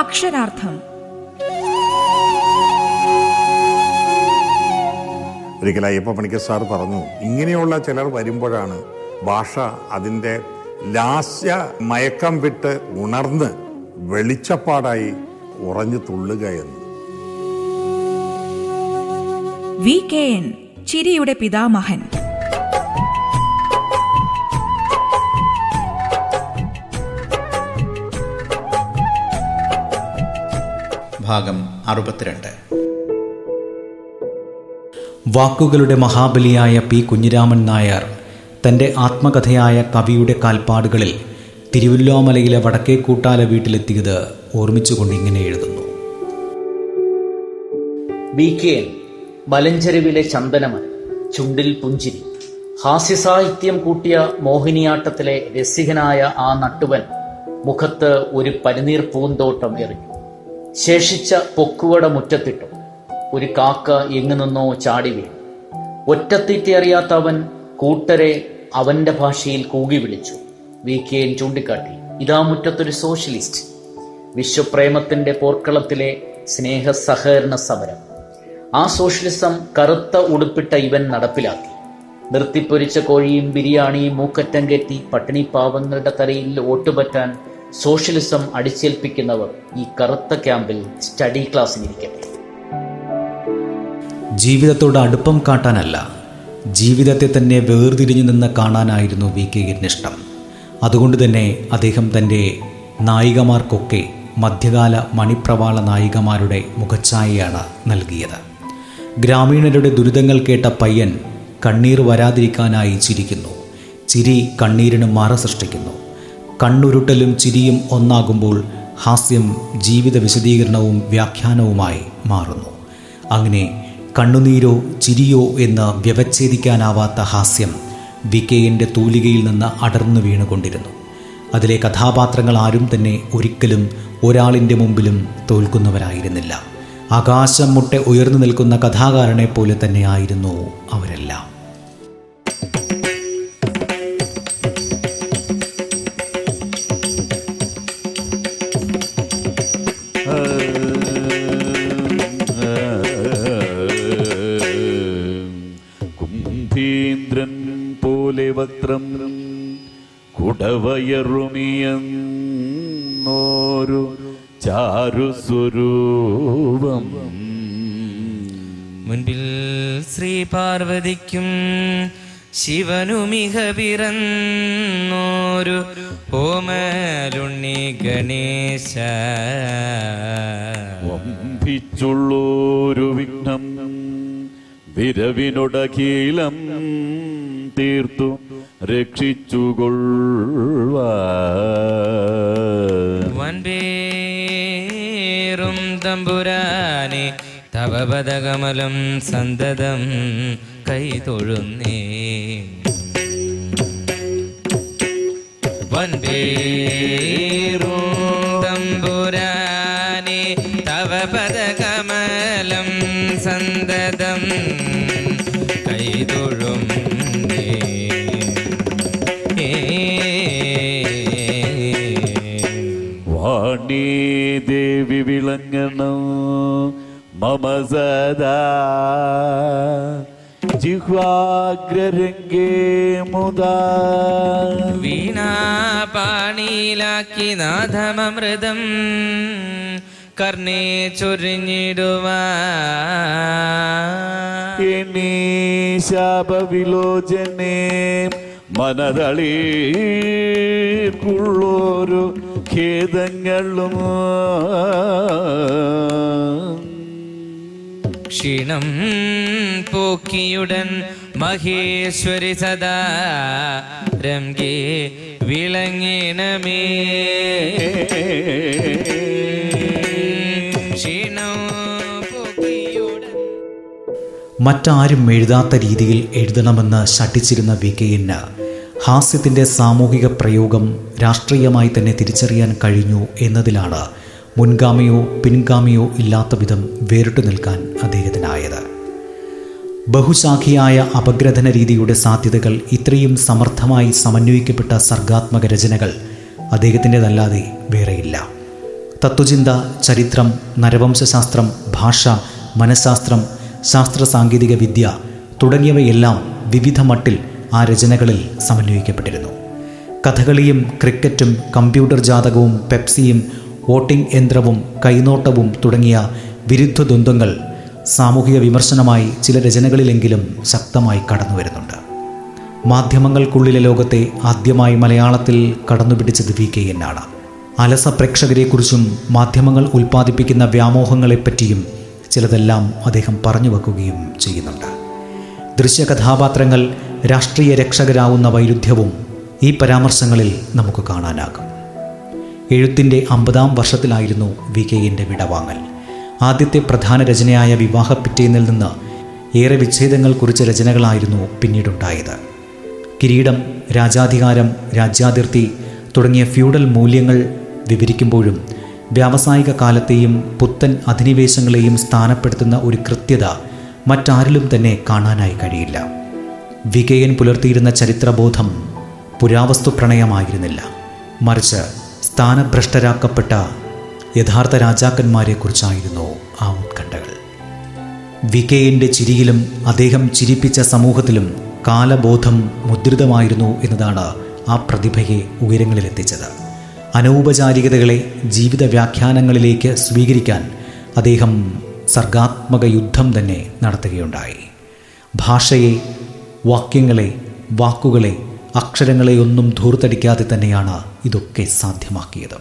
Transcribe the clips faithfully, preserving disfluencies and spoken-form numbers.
അക്ഷരാർത്ഥം. ഒരിക്കലും അയ്യപ്പ പണിക്കസാർ പറഞ്ഞു, ഇങ്ങനെയുള്ള ചിലർ വരുമ്പോഴാണ് ഭാഷ അതിൻ്റെ ലാസ്യ മയക്കം വിട്ട് ഉണർന്ന് വെളിച്ചപ്പാടായി ഉറഞ്ഞു തുള്ളുക എന്ന്. വി കെ എൻ ചിരിയുടെ പിതാമഹൻ. ഭാഗം അറുപത്തിരണ്ട്. വാക്കുകളുടെ മഹാബലിയായ പി കുഞ്ഞിരാമൻ നായർ തൻ്റെ ആത്മകഥയായ കവിയുടെ കാൽപ്പാടുകളിൽ തിരുവല്ലാമലയിലെ വടക്കേ കൂട്ടാല വീട്ടിലെത്തിയത് ഓർമ്മിച്ചുകൊണ്ട് ഇങ്ങനെ എഴുതുന്നു. വി കെ എൻ മലഞ്ചെരുവിലെ ചന്ദനമൻ, ചുണ്ടിൽ പുഞ്ചിരി, ഹാസ്യസാഹിത്യം കൂട്ടിയ മോഹിനിയാട്ടത്തിലെ രസികനായ ആ നട്ടുവൻ മുഖത്ത് ഒരു പനിനീർ പൂന്തോട്ടം എറിഞ്ഞു. ശേഷിച്ച പൊക്കുവട മുറ്റത്തിട്ടു. ഒരു കാക്ക എങ്ങുനിന്നോ ചാടി വീണു. ഒറ്റത്തിറ്ററിയാത്ത അവൻ കൂട്ടരെ അവന്റെ ഭാഷയിൽ കൂകി വിളിച്ചു. വി കെ എൻ ചൂണ്ടിക്കാട്ടി, ഇതാ മുറ്റത്തൊരു സോഷ്യലിസ്റ്റ്. വിശ്വപ്രേമത്തിന്റെ പോർക്കളത്തിലെ സ്നേഹ സഹകരണ സമരം. ആ സോഷ്യലിസം കറുത്ത ഉടുപ്പിട്ട ഇവൻ നടപ്പിലാക്കി. നിർത്തിപ്പൊരിച്ച കോഴിയും ബിരിയാണിയും മൂക്കറ്റം കെറ്റി പട്ടിണി പാവങ്ങളുടെ തലയിൽ ഓട്ടുപറ്റാൻ സോഷ്യലിസം അടിച്ചേൽപ്പിക്കുന്നവർ ഈ കറുത്ത ക്യാമ്പിൽ സ്റ്റഡി ക്ലാസ്സിനിരിക്കട്ടെ. ജീവിതത്തോട് അടുപ്പം കാട്ടാനല്ല, ജീവിതത്തെ തന്നെ വേർതിരിഞ്ഞു നിന്ന് കാണാനായിരുന്നു വി കെ എൻ ഇഷ്ടം. അതുകൊണ്ട് തന്നെ അദ്ദേഹം തൻ്റെ നായികമാർക്കൊക്കെ മധ്യകാല മണിപ്രവാള നായികമാരുടെ മുഖച്ഛായയാണ് നൽകിയത്. ഗ്രാമീണരുടെ ദുരിതങ്ങൾ കേട്ട പയ്യൻ കണ്ണീർ വരാതിരിക്കാനായി ചിരിക്കുന്നു. ചിരി കണ്ണീരിന് മറ സൃഷ്ടിക്കുന്നു. കണ്ണുരുട്ടലും ചിരിയും ഒന്നാകുമ്പോൾ ഹാസ്യം ജീവിത വിശദീകരണവും വ്യാഖ്യാനവുമായി മാറുന്നു. അങ്ങനെ കണ്ണുനീരോ ചിരിയോ എന്ന് വ്യവച്ഛേദിക്കാനാവാത്ത ഹാസ്യം വി കെ എൻ്റെ തൂലികയിൽ നിന്ന് അടർന്നു വീണുകൊണ്ടിരുന്നു. അതിലെ കഥാപാത്രങ്ങൾ ആരും തന്നെ ഒരിക്കലും ഒരാളിൻ്റെ മുമ്പിലും തോൽക്കുന്നവരായിരുന്നില്ല. ആകാശം മുട്ടെ ഉയർന്നു നിൽക്കുന്ന കഥാകാരനെ പോലെ തന്നെയായിരുന്നു അവരെല്ലാം. യറുമിയെന്നോരു ചാരുസ്വരൂപം മുൻപിൽ ശ്രീ പാർവതിക്കും ശിവനുമിഹ പിറന്നോരു ഓമരുണ്ണി ഗണേശ വമ്പിച്ചുള്ളൊരു വിഘ്നം വിരവിനൊടകീലം തീർത്തു രക്ഷിച്ചുകൊൾവേറും തമ്പുരാനെ തവപദകമലം സന്തതം കൈതൊഴുന്നേ. വൻപേറും തമ്പുരാനെ തവപദകമലം സന്തതം കൈതൊഴും. നീ ദേവി വിളങ്ങണം മമ സദാ ജിഹ്വാഗ്രരംഗേ മുദാ വീണാപാണിയിലാക്കി നാദമമൃതം കർണേ ചൊരിഞ്ഞിടുവാൻ എന്നീ ശാപവിലോചനേ മനതളീർക്കുള്ളൊരു ഖേദങ്ങളും ക്ഷീണം പോക്കിയുടൻ മഹേശ്വരി സദാ രംഗേ വിളങ്ങിണമേ. ക്ഷീണം പോക്കിയുടൻ മറ്റാരും എഴുതാത്ത രീതിയിൽ എഴുതണമെന്ന് ശഠിച്ചിരുന്ന വി കെ എന് ഹാസ്യത്തിൻ്റെ സാമൂഹിക പ്രയോഗം രാഷ്ട്രീയമായി തന്നെ തിരിച്ചറിയാൻ കഴിഞ്ഞു എന്നതിലാണ് മുൻഗാമിയോ പിൻഗാമിയോ ഇല്ലാത്ത വിധം വേറിട്ടു നിൽക്കാൻ അദ്ദേഹത്തിനായത്. ബഹുശാഖിയായ അപഗ്രഥന രീതിയുടെ സാധ്യതകൾ ഇത്രയും സമർത്ഥമായി സമന്വയിക്കപ്പെട്ട സർഗാത്മക രചനകൾ അദ്ദേഹത്തിൻ്റെതല്ലാതെ വേറെയില്ല. തത്വചിന്ത, ചരിത്രം, നരവംശാസ്ത്രം, ഭാഷ, മനഃശാസ്ത്രം, ശാസ്ത്ര സാങ്കേതിക വിദ്യ തുടങ്ങിയവയെല്ലാം വിവിധ മട്ടിൽ ആ രചനകളിൽ സമന്വയിക്കപ്പെട്ടിരുന്നു. കഥകളിയും ക്രിക്കറ്റും കമ്പ്യൂട്ടർ ജാതകവും പെപ്സിയും വോട്ടിംഗ് യന്ത്രവും കൈനോട്ടവും തുടങ്ങിയ വിരുദ്ധ ദ്വന്ദ്വങ്ങൾ സാമൂഹിക വിമർശനമായി ചില രചനകളിലെങ്കിലും ശക്തമായി കടന്നുവരുന്നുണ്ട്. മാധ്യമങ്ങൾക്കുള്ളിലെ ലോകത്തെ ആദ്യമായി മലയാളത്തിൽ കടന്നുപിടിച്ചത് വി കെ എൻ ആണ്. അലസ പ്രേക്ഷകരെക്കുറിച്ചും മാധ്യമങ്ങൾ ഉൽപ്പാദിപ്പിക്കുന്ന വ്യാമോഹങ്ങളെപ്പറ്റിയും ചിലതെല്ലാം അദ്ദേഹം പറഞ്ഞു വെക്കുകയും ചെയ്യുന്നുണ്ട്. ദൃശ്യകഥാപാത്രങ്ങൾ രാഷ്ട്രീയ രക്ഷകരാവുന്ന വൈരുദ്ധ്യവും ഈ പരാമർശങ്ങളിൽ നമുക്ക് കാണാനാകും. എഴുത്തിൻ്റെ അമ്പതാം വർഷത്തിലായിരുന്നു വി കെ എൻ്റെ വിടവാങ്ങൽ. ആദ്യത്തെ പ്രധാന രചനയായ വിവാഹപ്പിറ്റേന്നിൽ നിന്ന് ഏറെ വിച്ഛേദങ്ങൾ കുറിച്ച രചനകളായിരുന്നു പിന്നീടുണ്ടായത്. കിരീടം, രാജാധികാരം, രാജ്യാതിർത്തി തുടങ്ങിയ ഫ്യൂഡൽ മൂല്യങ്ങൾ വിവരിക്കുമ്പോഴും വ്യാവസായിക കാലത്തെയും പുത്തൻ അധിനിവേശങ്ങളെയും സ്ഥാനപ്പെടുത്തുന്ന ഒരു കൃത്യത മറ്റാരിലും തന്നെ കാണാനായി കഴിയില്ല. വി കെ എൻ പുലർത്തിയിരുന്ന ചരിത്രബോധം പുരാവസ്തു പ്രണയമായിരുന്നില്ല, മറിച്ച് സ്ഥാനഭ്രഷ്ടരാക്കപ്പെട്ട യഥാർത്ഥ രാജാക്കന്മാരെക്കുറിച്ചായിരുന്നു ആ ഉത്കണ്ഠകൾ. വി കെ എൻ്റെ ചിരിയിലും അദ്ദേഹം ചിരിപ്പിച്ച സമൂഹത്തിലും കാലബോധം മുദ്രിതമായിരുന്നു എന്നതാണ് ആ പ്രതിഭയെ ഉയരങ്ങളിലെത്തിച്ചത്. അനൗപചാരികതകളെ ജീവിത വ്യാഖ്യാനങ്ങളിലേക്ക് സ്വീകരിക്കാൻ അദ്ദേഹം സർഗാത്മക യുദ്ധം തന്നെ നടത്തുകയുണ്ടായി. ഭാഷയെ, വാക്യങ്ങളെ, വാക്കുകളെ, അക്ഷരങ്ങളെയൊന്നും ധൂർത്തടിക്കാതെ തന്നെയാണ് ഇതൊക്കെ സാധ്യമാക്കിയത്.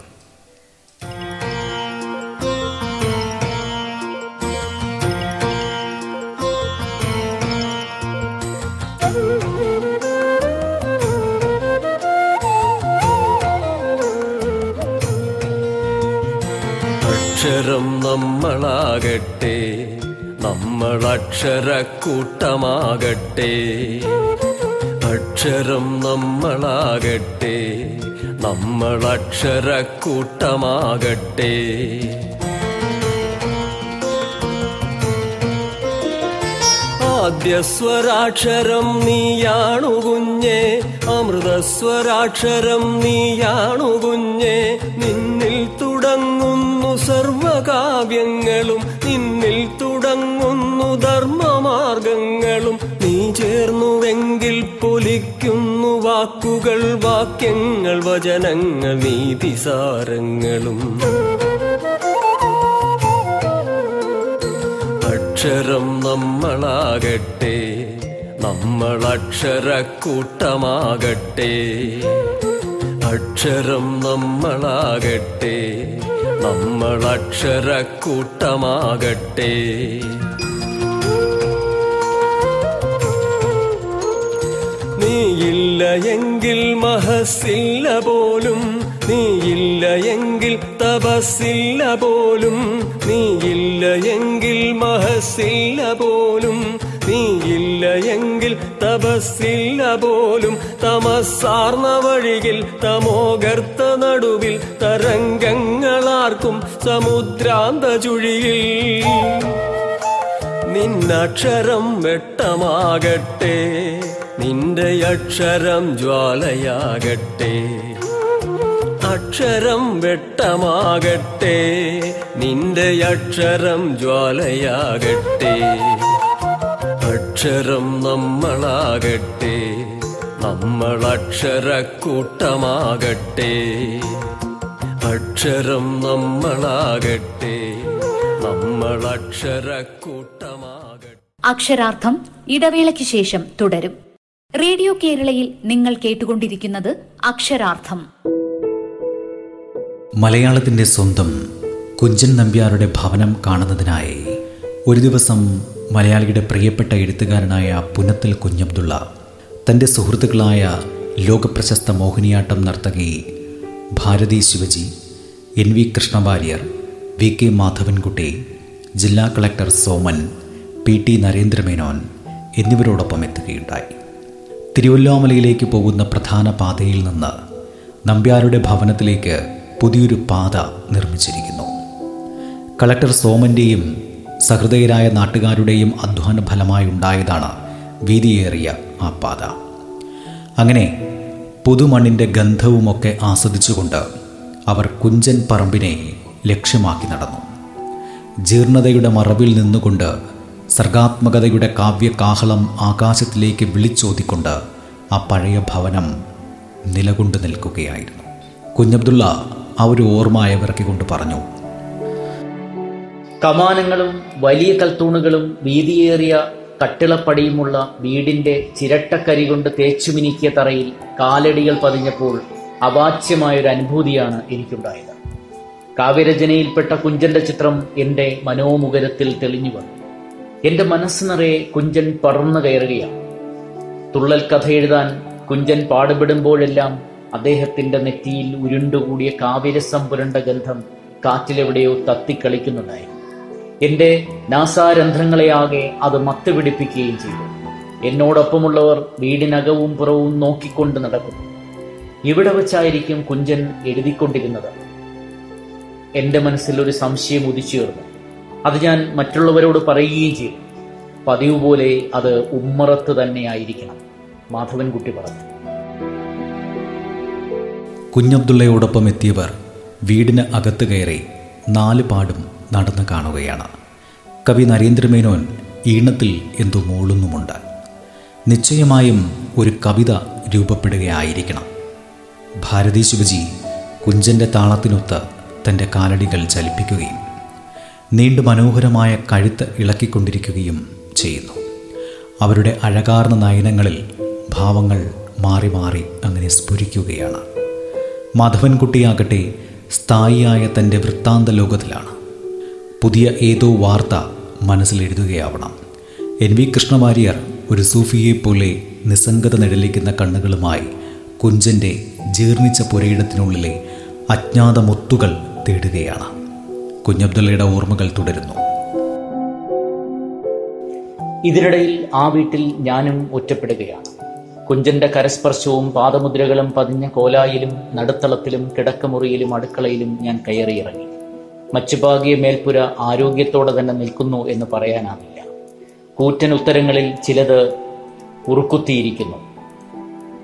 അക്ഷരം നമ്മളാകട്ടെ, നമ്മളക്ഷരക്കൂട്ടമാകട്ടെ. അക്ഷരം നമ്മളാകട്ടെ, നമ്മളക്ഷരക്കൂട്ടമാകട്ടെ. ആദ്യസ്വരാക്ഷരം നീയാണു കുഞ്ഞേ, അമൃതസ്വരാക്ഷരം നീയാണു കുഞ്ഞേ. നിന്നിൽ തുടങ്ങുന്നു സർവകാവ്യങ്ങളും, നിന്നിൽ തുടങ്ങുന്നു ധർമ്മമാർഗങ്ങളും. നീ ചേർന്നുവെങ്കിൽ പൊലിക്കുന്നു വാക്കുകൾ, വാക്യങ്ങൾ, വചനങ്ങൾ, നീതിസാരങ്ങളും. അക്ഷരം നമ്മളാകട്ടെ, നമ്മളക്ഷരക്കൂട്ടമാകട്ടെ. അക്ഷരം നമ്മളാകട്ടെ, നമ്മളക്ഷരക്കൂട്ടമാകട്ടെ. നീയില്ല എങ്കിൽ മഹസ്സില്ല പോലും, നീയില്ല എങ്കിൽ തപസ്സില്ല പോലും, നീയില്ല എങ്കിൽ മഹസ്സില്ല പോലും, നീയില്ല എങ്കിൽ തപസ്സില്ല പോലും. തമസ്സാർന്ന വഴിയിൽ തമോഗർത്ത നടുവിൽ തരംഗങ്ങളാർക്കും സമുദ്രാന്ത ചുഴിയിൽ. നിന്നക്ഷരം വെട്ടമാകട്ടെ, നിന്റെ അക്ഷരം ജ്വാലയാകട്ടെ. അക്ഷരം വെട്ടമാകട്ടെ, നിന്റെ അക്ഷരം ജ്വാലയാകട്ടെ. അക്ഷരം നമ്മളാകട്ടെ, നമ്മളക്ഷരക്കൂട്ടമാകട്ടെ. അക്ഷരം നമ്മളാകട്ടെ, നമ്മളക്ഷരക്കൂട്ടമാകട്ടെ. അക്ഷരാർത്ഥം ഇടവേളയ്ക്ക് ശേഷം തുടരും. റേഡിയോ കേരളയിൽ നിങ്ങൾ കേട്ടുകൊണ്ടിരിക്കുന്നത് അക്ഷരാർത്ഥം. മലയാളത്തിൻ്റെ സ്വന്തം കുഞ്ചൻ നമ്പ്യാരുടെ ഭവനം കാണുന്നതിനായി ഒരു ദിവസം മലയാളിയുടെ പ്രിയപ്പെട്ട എഴുത്തുകാരനായ പുനത്തിൽ കുഞ്ഞബ്ദുള്ള തൻ്റെ സുഹൃത്തുക്കളായ ലോകപ്രശസ്ത മോഹിനിയാട്ടം നർത്തകി Bharathi Shivaji, N V Krishna Warrier, V K Madhavankutty, ജില്ലാ collector Soman, P T Narendra Menon എന്നിവരോടൊപ്പം എത്തുകയുണ്ടായി. തിരുവല്ലാമലയിലേക്ക് പോകുന്ന പ്രധാന പാതയിൽ നിന്ന് നമ്പ്യാരുടെ ഭവനത്തിലേക്ക് പുതിയൊരു പാത നിർമ്മിച്ചിരിക്കുന്നു. കളക്ടർ സോമൻ്റെയും സഹൃദയരായ നാട്ടുകാരുടെയും അധ്വാന ഫലമായി ഉണ്ടായതാണ് വീതിയേറിയ ആ പാത. അങ്ങനെ പുതുമണ്ണിൻ്റെ ഗന്ധവുമൊക്കെ ആസ്വദിച്ചുകൊണ്ട് അവർ കുഞ്ചൻ പറമ്പിനെ ലക്ഷ്യമാക്കി നടന്നു. ജീർണതയുടെ മറവിൽ നിന്നുകൊണ്ട് സർഗാത്മകതയുടെ കാവ്യകാഹളം ആകാശത്തിലേക്ക് വിളിച്ചോതിക്കൊണ്ട് ആ പഴയ ഭവനം നിലകൊണ്ടു നിൽക്കുകയായിരുന്നു. കുഞ്ഞബ്ദുള്ള ആ ഒരു ഓർമ്മ അയവിറക്കിക്കൊണ്ട് പറഞ്ഞു, കമാനങ്ങളും വലിയ കൽത്തൂണുകളും വീതിയേറിയ കട്ടിളപ്പടിയുമുള്ള വീടിന്റെ ചിരട്ടക്കരി കൊണ്ട് തേച്ചുമിനിക്കിയ തറയിൽ കാലടികൾ പതിഞ്ഞപ്പോൾ അവാച്യമായൊരു അനുഭൂതിയാണ് എനിക്കുണ്ടായത്. കാവ്യരചനയിൽപ്പെട്ട കുഞ്ചന്റെ ചിത്രം എൻ്റെ മനോമുഖരത്തിൽ തെളിഞ്ഞു വന്നു. എൻ്റെ മനസ്സ് നിറയെ കുഞ്ചൻ പറന്നു കയറുകയാണ്. തുള്ളൽ കഥ എഴുതാൻ കുഞ്ചൻ പാടുപെടുമ്പോഴെല്ലാം അദ്ദേഹത്തിൻ്റെ നെറ്റിയിൽ ഉരുണ്ടുകൂടിയ കാവ്യരസം പുരണ്ട ഗന്ധം കാറ്റിലെവിടെയോ തത്തിക്കളിക്കുന്നുണ്ടായിരുന്നു. എൻ്റെ നാസാരന്ധ്രങ്ങളെയാകെ അത് മത്തുപിടിപ്പിക്കുകയും ചെയ്തു. എന്നോടൊപ്പമുള്ളവർ വീടിനകവും പുറവും നോക്കിക്കൊണ്ട് നടക്കുന്നു. ഇവിടെ വച്ചായിരിക്കും കുഞ്ചൻ എഴുതിക്കൊണ്ടിരുന്നത്. എൻ്റെ മനസ്സിൽ ഒരു സംശയം ഉദിച്ചുയർന്നു. അത് ഞാൻ മറ്റുള്ളവരോട് പറയുകയും ചെയ്തു. പതിവ് പോലെ അത് ഉമ്മറത്ത് തന്നെയായിരിക്കണം, മാധവൻകുട്ടി പറഞ്ഞു. കുഞ്ഞബ്ദുള്ളയോടൊപ്പം എത്തിയവർ വീടിന് അകത്ത് കയറി നാല് പാടും നടന്ന് കാണുകയാണ്. കവി നരേന്ദ്രമേനോൻ ഈണത്തിൽ എന്തോ മൂളുന്നുമുണ്ട്. നിശ്ചയമായും ഒരു കവിത രൂപപ്പെടുകയായിരിക്കണം. ഭാരതി ശിവജി കുഞ്ചൻ്റെ താളത്തിനൊത്ത് തൻ്റെ കാലടികൾ ചലിപ്പിക്കുകയും നീണ്ടു മനോഹരമായ കഴുത്ത് ഇളക്കിക്കൊണ്ടിരിക്കുകയും ചെയ്യുന്നു. അവരുടെ അഴകാർന്ന നയനങ്ങളിൽ ഭാവങ്ങൾ മാറി മാറി അങ്ങനെ സ്ഫുരിക്കുകയാണ്. മാധവൻകുട്ടിയാകട്ടെ സ്ഥായിയായ തൻ്റെ വൃത്താന്ത ലോകത്തിലാണ്. പുതിയ ഏതോ വാർത്ത മനസ്സിലെഴുതുകയാവണം. എൻ വി കൃഷ്ണവാരിയർ ഒരു സൂഫിയെപ്പോലെ നിസ്സംഗത നിഴലിക്കുന്ന കണ്ണുകളുമായി കുഞ്ചൻ്റെ ജീർണിച്ച പുരയിടത്തിനുള്ളിലെ അജ്ഞാതമൊത്തുകൾ തേടുകയാണ്. കുഞ്ഞബ്ദുള്ളയുടെ ഓർമ്മകൾ തുടരുന്നു. ഇതിനിടയിൽ ആ വീട്ടിൽ ഞാനും ഒറ്റപ്പെടുകയാണ്. കുഞ്ചന്റെ കരസ്പർശവും പാദമുദ്രകളും പതിഞ്ഞ കോലായിലും നടുത്തളത്തിലും കിടക്കമുറിയിലും അടുക്കളയിലും ഞാൻ കയറിയിറങ്ങി. മച്ചുപാകിയ മേൽപ്പുര ആരോഗ്യത്തോടെ തന്നെ നിൽക്കുന്നു എന്ന് പറയാനാവില്ല. കൂറ്റൻ ഉത്തരങ്ങളിൽ ചിലത് ഉറുക്കുത്തിയിരിക്കുന്നു.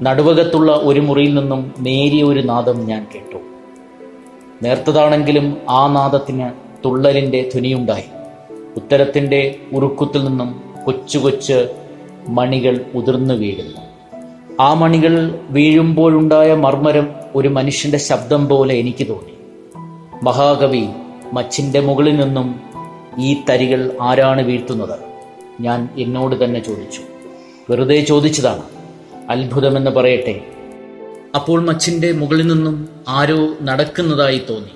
നടുവകത്തുള്ള ഒരു മുറിയിൽ നിന്നും നേരിയ ഒരു നാദം ഞാൻ കേട്ടു. നേർത്തതാണെങ്കിലും ആ നാദത്തിന് തുള്ളലിൻ്റെ ധ്വനിയുണ്ടായി. ഉത്തരത്തിൻ്റെ ഉറുക്കുത്തിൽ നിന്നും കൊച്ചു കൊച്ചു മണികൾ ഉതിർന്നു വീഴുന്നു. ആ മണികൾ വീഴുമ്പോഴുണ്ടായ മർമ്മരം ഒരു മനുഷ്യൻ്റെ ശബ്ദം പോലെ എനിക്ക് തോന്നി. മഹാകവി മച്ചിൻ്റെ മുകളിൽ നിന്നും ഈ തരികൾ ആരാണ് വീഴ്ത്തുന്നത്? ഞാൻ എന്നോട് തന്നെ ചോദിച്ചു. വെറുതെ ചോദിച്ചതാണ്, അത്ഭുതമെന്ന് പറയട്ടെ. അപ്പോൾ മച്ചിൻ്റെ മുകളിൽ നിന്നും ആരോ നടക്കുന്നതായി തോന്നി.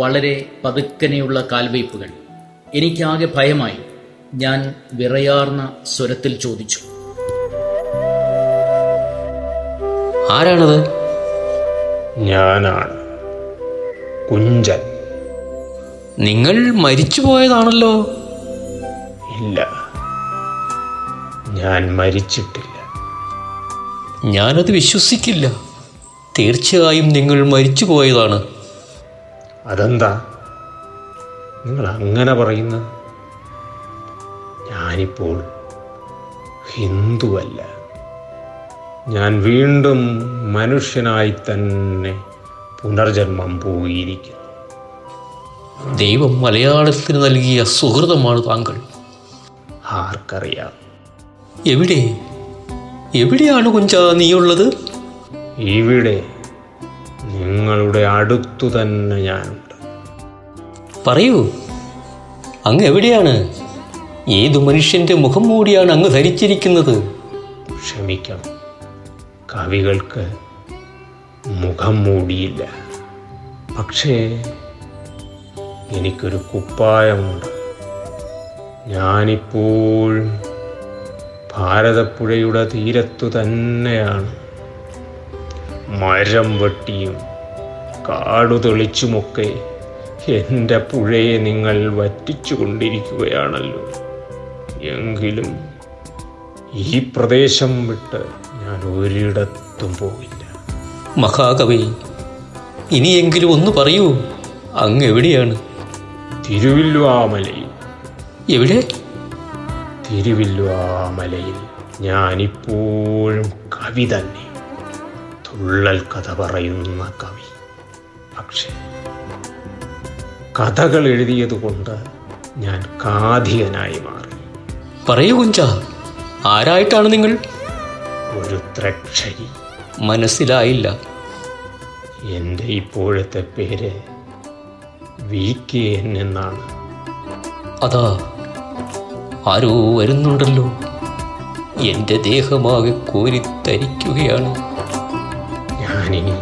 വളരെ പതുക്കനെയുള്ള കാൽവയ്പ്പുകൾ. എനിക്കാകെ ഭയമായി. ഞാൻ വിറയാർന്ന സ്വരത്തിൽ ചോദിച്ചു, ആരാണത്? ഞാനാണ്, കുഞ്ചൻ. നിങ്ങൾ മരിച്ചുപോയതാണല്ലോ. ഇല്ല, ഞാൻ മരിച്ചിട്ടില്ല. ഞാനത് വിശ്വസിക്കില്ല. തീർച്ചയായും നിങ്ങൾ മരിച്ചുപോയതാണ്. അതെന്താ നിങ്ങൾ അങ്ങനെ പറയുന്നത്? ഞാനിപ്പോൾ ഹിന്ദുവല്ല. ഞാൻ വീണ്ടും മനുഷ്യനായി തന്നെ പുനർജന്മം പോയിരിക്കുന്നു. ദൈവം മലയാളത്തിന് നൽകിയ സുഹൃതമാണ് താങ്കൾ. ആർക്കറിയാം? എവിടെ എവിടെയാണ് കുഞ്ചാ നീയുള്ളത്? ഇവിടെ, നിങ്ങളുടെ അടുത്തു തന്നെ ഞാനുണ്ട്. പറയൂ, അങ്ങ് എവിടെയാണ്? ഏതു മനുഷ്യൻ്റെ മുഖം മൂടിയാണ് അങ്ങ് ധരിച്ചിരിക്കുന്നത്? ക്ഷമിക്കണം, കവികൾക്ക് മുഖം മൂടിയില്ല. പക്ഷേ എനിക്കൊരു കുപ്പായമുണ്ട്. ഞാനിപ്പോൾ ഭാരതപ്പുഴയുടെ തീരത്തു തന്നെയാണ്. മരം വെട്ടിയും കാടു തെളിച്ചുമൊക്കെ എൻ്റെ പുഴയെ നിങ്ങൾ വറ്റിച്ചു കൊണ്ടിരിക്കുകയാണല്ലോ. എങ്കിലും ഈ പ്രദേശം വിട്ട് ഞാൻ ഒരിടത്തും പോകില്ല. മഹാകവി, ഇനിയെങ്കിലും ഒന്ന് പറയൂ, അങ്ങ് എവിടെയാണ്? തിരുവല്ലാമലയിൽ. എവിടെ? തിരുവല്ലാമലയിൽ. ഞാനിപ്പോഴും കവി തന്നെ, തുള്ളൽ കഥ പറയുന്ന കവി. പക്ഷേ കഥകൾ എഴുതിയതുകൊണ്ട് ഞാൻ കാഥികനായി മാറി. പറയൂ കുഞ്ച, ആരായിട്ടാണ് നിങ്ങൾ? ഒരു ദ്രക്ഷരി. മനസ്സിലായില്ല. എൻ്റെ ഇപ്പോഴത്തെ പേര് വി കെ എൻ എന്നാണ്. അതാ ആരോ വരുന്നുണ്ടല്ലോ. എൻ്റെ ദേഹമാകെ കോരിത്തരിക്കുകയാണ്. ഞാനിനി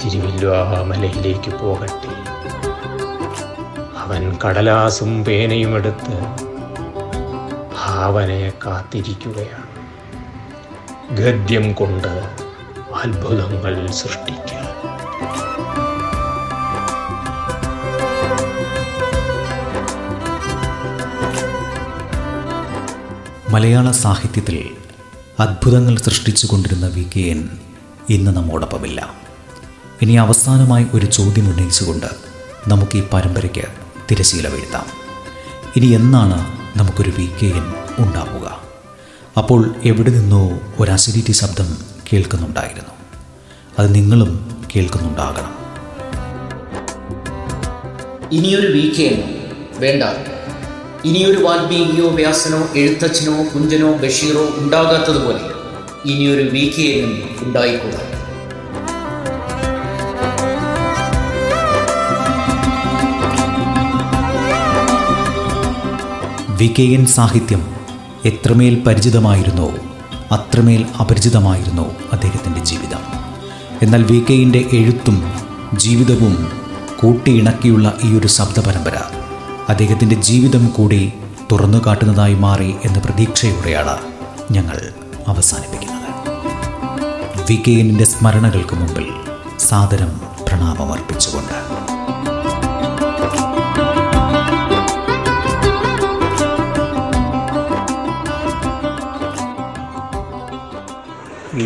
തിരുവല്ലാമലയിലേക്ക് പോകട്ടെ. അവൻ കടലാസും പേനയുമെടുത്ത് ഭാവനയെ കാത്തിരിക്കുകയാണ്. ഗദ്യം കൊണ്ട് അത്ഭുതങ്ങൾ സൃഷ്ടിക്കുക. മലയാള സാഹിത്യത്തിൽ അത്ഭുതങ്ങൾ സൃഷ്ടിച്ചു കൊണ്ടിരുന്ന വി കെ എൻ ഇന്ന് നമ്മോടൊപ്പമില്ല. ഇനി അവസാനമായി ഒരു ചോദ്യം ഉന്നയിച്ചുകൊണ്ട് നമുക്ക് ഈ പരമ്പരയ്ക്ക് തിരശീല വീഴ്ത്താം. ഇനി എന്നാണ് നമുക്കൊരു വി കെ എൻ ഉണ്ടാവുക? അപ്പോൾ എവിടെ നിന്നോ ഒരു അസിഡിറ്റി ശബ്ദം കേൾക്കുന്നുണ്ടായിരുന്നു. അത് നിങ്ങളും കേൾക്കുന്നുണ്ടാകണം. ഇനിയൊരു വി കെ എൻ വേണ്ട. ഇനിയൊരു വാൽമീകിയോ വ്യാസനോ എഴുത്തച്ഛനോ കുഞ്ചനോ ബഷീറോ ഉണ്ടാകാത്തതുപോലെ ഇനിയൊരു വി കെ എൻ ഉണ്ടായിക്കൂടാ. വി കെ എൻ സാഹിത്യം എത്രമേൽ പരിചിതമായിരുന്നോ അത്രമേൽ അപരിചിതമായിരുന്നു അദ്ദേഹത്തിൻ്റെ ജീവിതം. എന്നാൽ വി കെ എൻ്റെ എഴുത്തും ജീവിതവും കൂട്ടിയിണക്കിയുള്ള ഈ ഒരു ശബ്ദ പരമ്പര അദ്ദേഹത്തിൻ്റെ ജീവിതം കൂടി തുറന്നു കാട്ടുന്നതായി മാറി എന്ന പ്രതീക്ഷയോടെയാണ് ഞങ്ങൾ അവസാനിപ്പിക്കുന്നത്. വി കെ എൻ്റെ സ്മരണകൾക്ക് മുമ്പിൽ സാദരം പ്രണാമമർപ്പിച്ചുകൊണ്ട്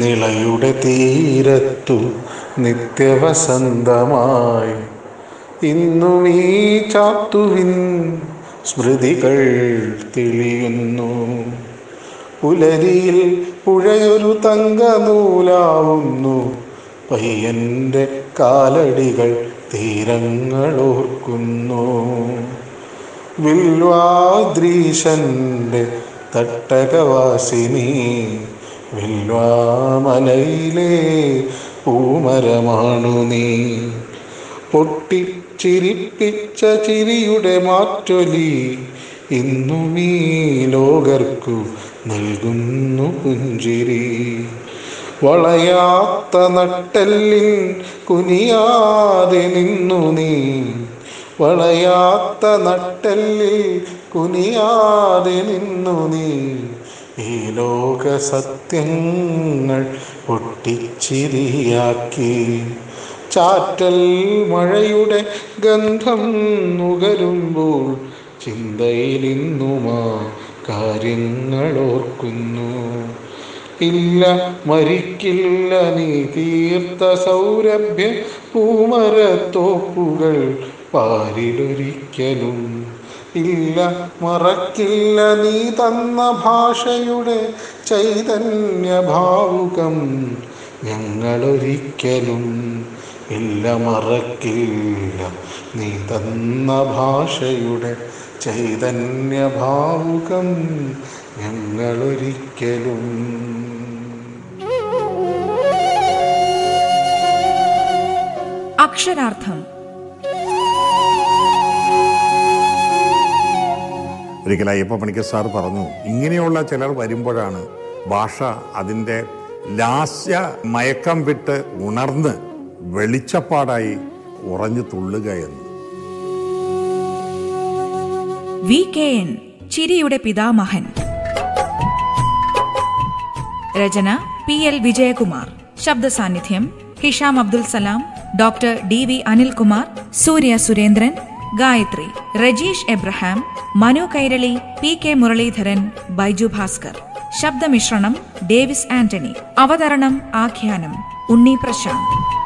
നിളയുടെ തീരത്തു നിത്യവസന്തമായി ഇന്നും ഈ ചാത്തുവിൻ സ്മൃതികൾ തെളിയുന്നു. പുലരിയിൽ പുഴയൊരു തങ്കനൂലാവുന്നു. പയ്യൻ്റെ കാലടികൾ തീരങ്ങളോർക്കുന്നു. വിൽവാദ്രീശൻ്റെ തട്ടകവാസിനി വിൽവാമലയിലെ പൂമരമാണു നീ. പൊട്ടി ചിരിപ്പിച്ച ചിരിയുടെ മാറ്റൊലി ഇന്നും ഈ ലോകർക്കു നൽകുന്നു പുഞ്ചിരി. വളയാത്ത നട്ടെല്ലിൽ കുനിയാതെ നിന്നു നീ. വളയാത്ത നട്ടെല്ലിൽ കുനിയാതെ നിന്നു നീ. ഈ ലോക സത്യങ്ങൾ പൊട്ടിച്ചിരിയാക്കി. ചാറ്റൽ മഴയുടെ ഗന്ധം നുകരുമ്പോൾ ചിന്തയിലിന്നുമാ കാര്യങ്ങളോർക്കുന്നു. ഇല്ല മരിക്കില്ല നീ തീർത്ത സൗരഭ്യ പൂമരത്തോപ്പുകൾ പാരിലൊരിക്കലും. ഇല്ല മറക്കില്ല നീ തന്ന ഭാഷയുടെ ചൈതന്യഭാവുകം ഞങ്ങളൊരിക്കലും. ഇല്ല മറക്കില്ല നീ തന്ന ഭാഷയുടെ ചൈതന്യഭാവുകം ഞങ്ങളൊരിക്കലും. അക്ഷരാർത്ഥം. ഒരിക്കൽ അയ്യപ്പ പണിക്കസാർ പറഞ്ഞു, ഇങ്ങനെയുള്ള ചിലർ വരുമ്പോഴാണ് ഭാഷ അതിൻ്റെ ലാസ്യ മയക്കം വിട്ട് ഉണർന്ന് വെളിച്ചപ്പാടായി ഉറഞ്ഞു തുള്ളുക എന്ന്. വി കെ എൻ ചിരിയുടെ പിതാമഹൻ. രചന പി എൽ വിജയകുമാർ. ശബ്ദ സാന്നിധ്യം Hisham Abdul Salam, doctor D V Anilkumar, Surya Surendran, Gayathri, Rajeesh Abraham, Manu Kairali, P K Muraleedharan, Baiju Bhaskar. ശബ്ദമിശ്രണം ഡേവിസ് ആന്റണി. അവതരണം ആഖ്യാനം ഉണ്ണി പ്രശാന്ത്.